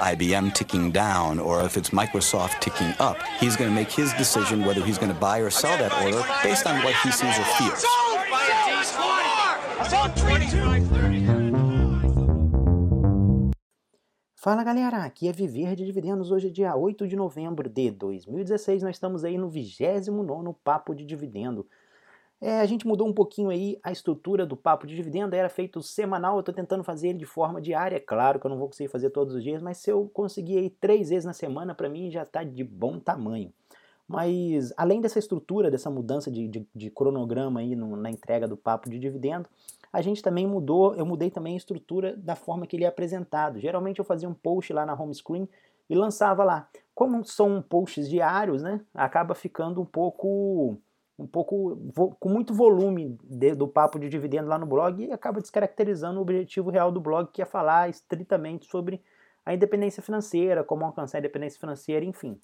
IBM ticking down or if it's Microsoft ticking up. He's going to make his decision whether he's going to buy or sell that order based on what he sees or feels. Fala galera, aqui é Viver de Dividendos, hoje é dia 8 de novembro de 2016, nós estamos aí no 29º Papo de Dividendo. A gente mudou um pouquinho aí a estrutura do Papo de Dividendo, era feito semanal, eu estou tentando fazer ele de forma diária, é claro que eu não vou conseguir fazer todos os dias, mas se eu conseguir aí 3 vezes na semana, para mim já está de bom tamanho. Mas além dessa estrutura, dessa mudança de cronograma aí na entrega do Papo de Dividendo, a gente também mudou, eu mudei também a estrutura da forma que ele é apresentado. Geralmente eu fazia um post lá na home screen e lançava lá. Como são posts diários, né, acaba ficando um pouco com muito volume do Papo de Dividendo lá no blog e acaba descaracterizando o objetivo real do blog, que é falar estritamente sobre a independência financeira, como alcançar a independência financeira, enfim.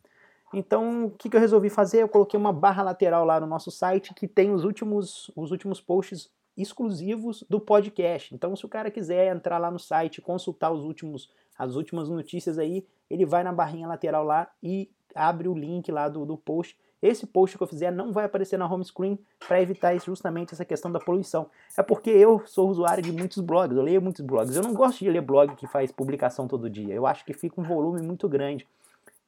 Então, o que eu resolvi fazer? Eu coloquei uma barra lateral lá no nosso site que tem os últimos posts exclusivos do podcast. Então, se o cara quiser entrar lá no site, consultar as últimas notícias aí, ele vai na barrinha lateral lá e abre o link lá do post. Esse post que eu fizer não vai aparecer na home screen para evitar justamente essa questão da poluição. É porque eu sou usuário de muitos blogs, eu leio muitos blogs. Eu não gosto de ler blog que faz publicação todo dia. Eu acho que fica um volume muito grande.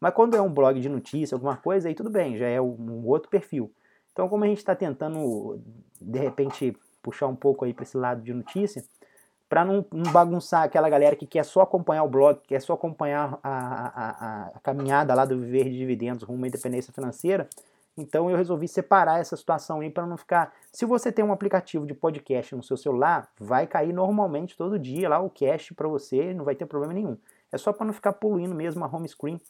Mas quando é um blog de notícia, alguma coisa, aí tudo bem, já é um outro perfil. Então, como a gente está tentando, de repente, puxar um pouco aí para esse lado de notícia, para não bagunçar aquela galera que quer só acompanhar o blog, que quer só acompanhar a caminhada lá do Viver de Dividendos rumo à independência financeira, então eu resolvi separar essa situação aí para não ficar... Se você tem um aplicativo de podcast no seu celular, vai cair normalmente todo dia lá o cast para você, não vai ter problema nenhum. É só para não ficar poluindo mesmo a home screen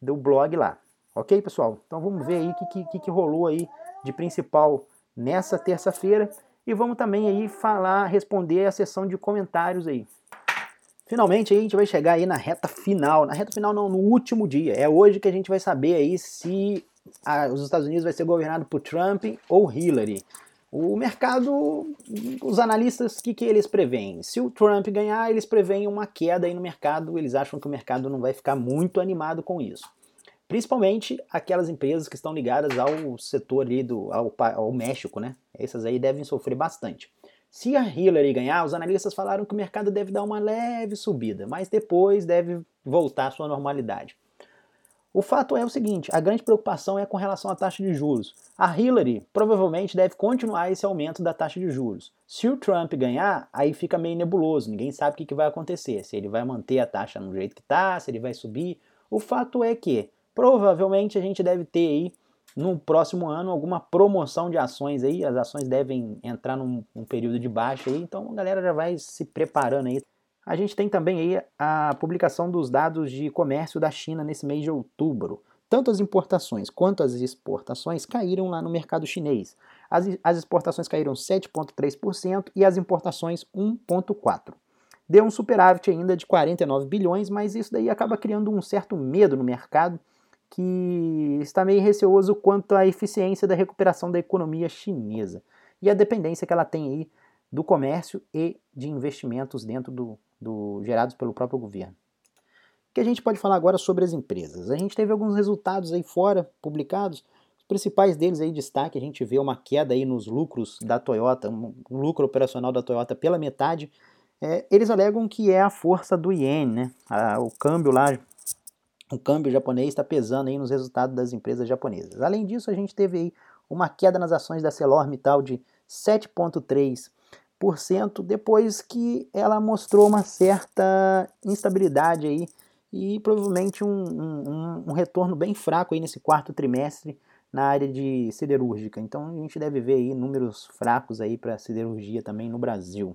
do blog lá. Ok, pessoal? Então vamos ver aí o que rolou aí de principal nessa terça-feira e vamos também aí responder a sessão de comentários aí. Finalmente aí a gente vai chegar aí na reta final. Na reta final não, no último dia. É hoje que a gente vai saber aí se os Estados Unidos vai ser governado por Trump ou Hillary. O mercado, os analistas, o que eles preveem? Se o Trump ganhar, eles preveem uma queda aí no mercado, eles acham que o mercado não vai ficar muito animado com isso. Principalmente aquelas empresas que estão ligadas ao setor aí ao México, né? Essas aí devem sofrer bastante. Se a Hillary ganhar, os analistas falaram que o mercado deve dar uma leve subida, mas depois deve voltar à sua normalidade. O fato é o seguinte, a grande preocupação é com relação à taxa de juros. A Hillary provavelmente deve continuar esse aumento da taxa de juros. Se o Trump ganhar, aí fica meio nebuloso, ninguém sabe o que vai acontecer, se ele vai manter a taxa no jeito que está, se ele vai subir. O fato é que provavelmente a gente deve ter aí, no próximo ano, alguma promoção de ações aí, as ações devem entrar num período de baixa aí, então a galera já vai se preparando aí. A gente tem também aí a publicação dos dados de comércio da China nesse mês de outubro. Tanto as importações quanto as exportações caíram lá no mercado chinês. As exportações caíram 7,3% e as importações 1,4%. Deu um superávit ainda de 49 bilhões, mas isso daí acaba criando um certo medo no mercado, que está meio receoso quanto à eficiência da recuperação da economia chinesa e a dependência que ela tem aí do comércio e de investimentos dentro gerados pelo próprio governo. O que a gente pode falar agora sobre as empresas? A gente teve alguns resultados aí fora publicados, os principais deles aí destaque, a gente vê uma queda aí nos lucros da Toyota, um lucro operacional da Toyota pela metade. Eles alegam que é a força do Yen, né? O câmbio japonês está pesando aí nos resultados das empresas japonesas. Além disso, a gente teve aí uma queda nas ações da ArcelorMittal de 7,3%, depois que ela mostrou uma certa instabilidade aí e provavelmente um retorno bem fraco aí nesse quarto trimestre na área de siderúrgica. Então a gente deve ver aí números fracos aí para siderurgia também no Brasil.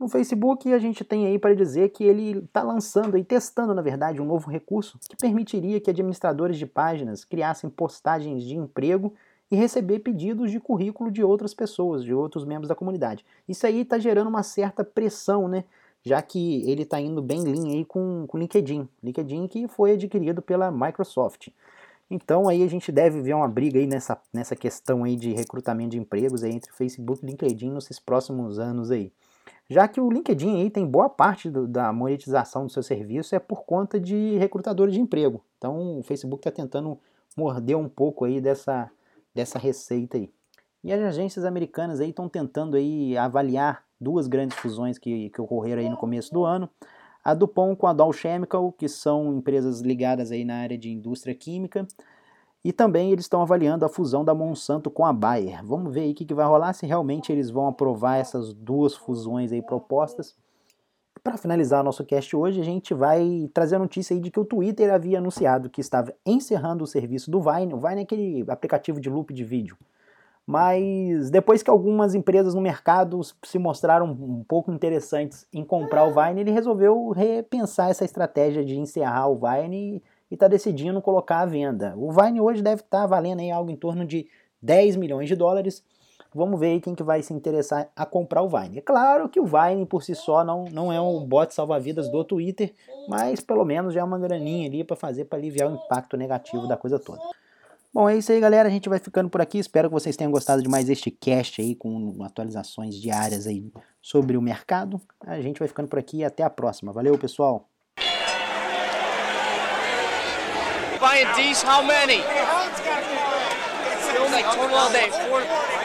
No Facebook a gente tem aí para dizer que ele está lançando e testando, na verdade, um novo recurso que permitiria que administradores de páginas criassem postagens de emprego e receber pedidos de currículo de outras pessoas, de outros membros da comunidade. Isso aí está gerando uma certa pressão, né? Já que ele está indo bem em linha aí com o LinkedIn. LinkedIn que foi adquirido pela Microsoft. Então aí a gente deve ver uma briga aí nessa questão aí de recrutamento de empregos aí entre Facebook e LinkedIn nos próximos anos aí. A já que o LinkedIn aí tem boa parte da monetização do seu serviço é por conta de recrutadores de emprego. Então o Facebook está tentando morder um pouco aí dessa receita aí. E as agências americanas aí estão tentando aí avaliar duas grandes fusões que ocorreram aí no começo do ano. A Dupont com a Dow Chemical, que são empresas ligadas aí na área de indústria química. E também eles estão avaliando a fusão da Monsanto com a Bayer. Vamos ver aí o que vai rolar, se realmente eles vão aprovar essas duas fusões aí propostas. Para finalizar nosso cast hoje, a gente vai trazer a notícia aí de que o Twitter havia anunciado que estava encerrando o serviço do Vine. O Vine é aquele aplicativo de loop de vídeo. Mas depois que algumas empresas no mercado se mostraram um pouco interessantes em comprar o Vine, ele resolveu repensar essa estratégia de encerrar o Vine e está decidindo colocar à venda. O Vine hoje deve estar valendo aí algo em torno de 10 milhões de dólares. Vamos ver aí quem que vai se interessar a comprar o Vine. É claro que o Vine por si só não é um bote salva-vidas do Twitter, mas pelo menos já é uma graninha ali para fazer, para aliviar o impacto negativo da coisa toda. Bom, é isso aí, galera. A gente vai ficando por aqui. Espero que vocês tenham gostado de mais este cast aí com atualizações diárias aí sobre o mercado. A gente vai ficando por aqui e até a próxima. Valeu, pessoal! Buying these, how many? It feels like total all day.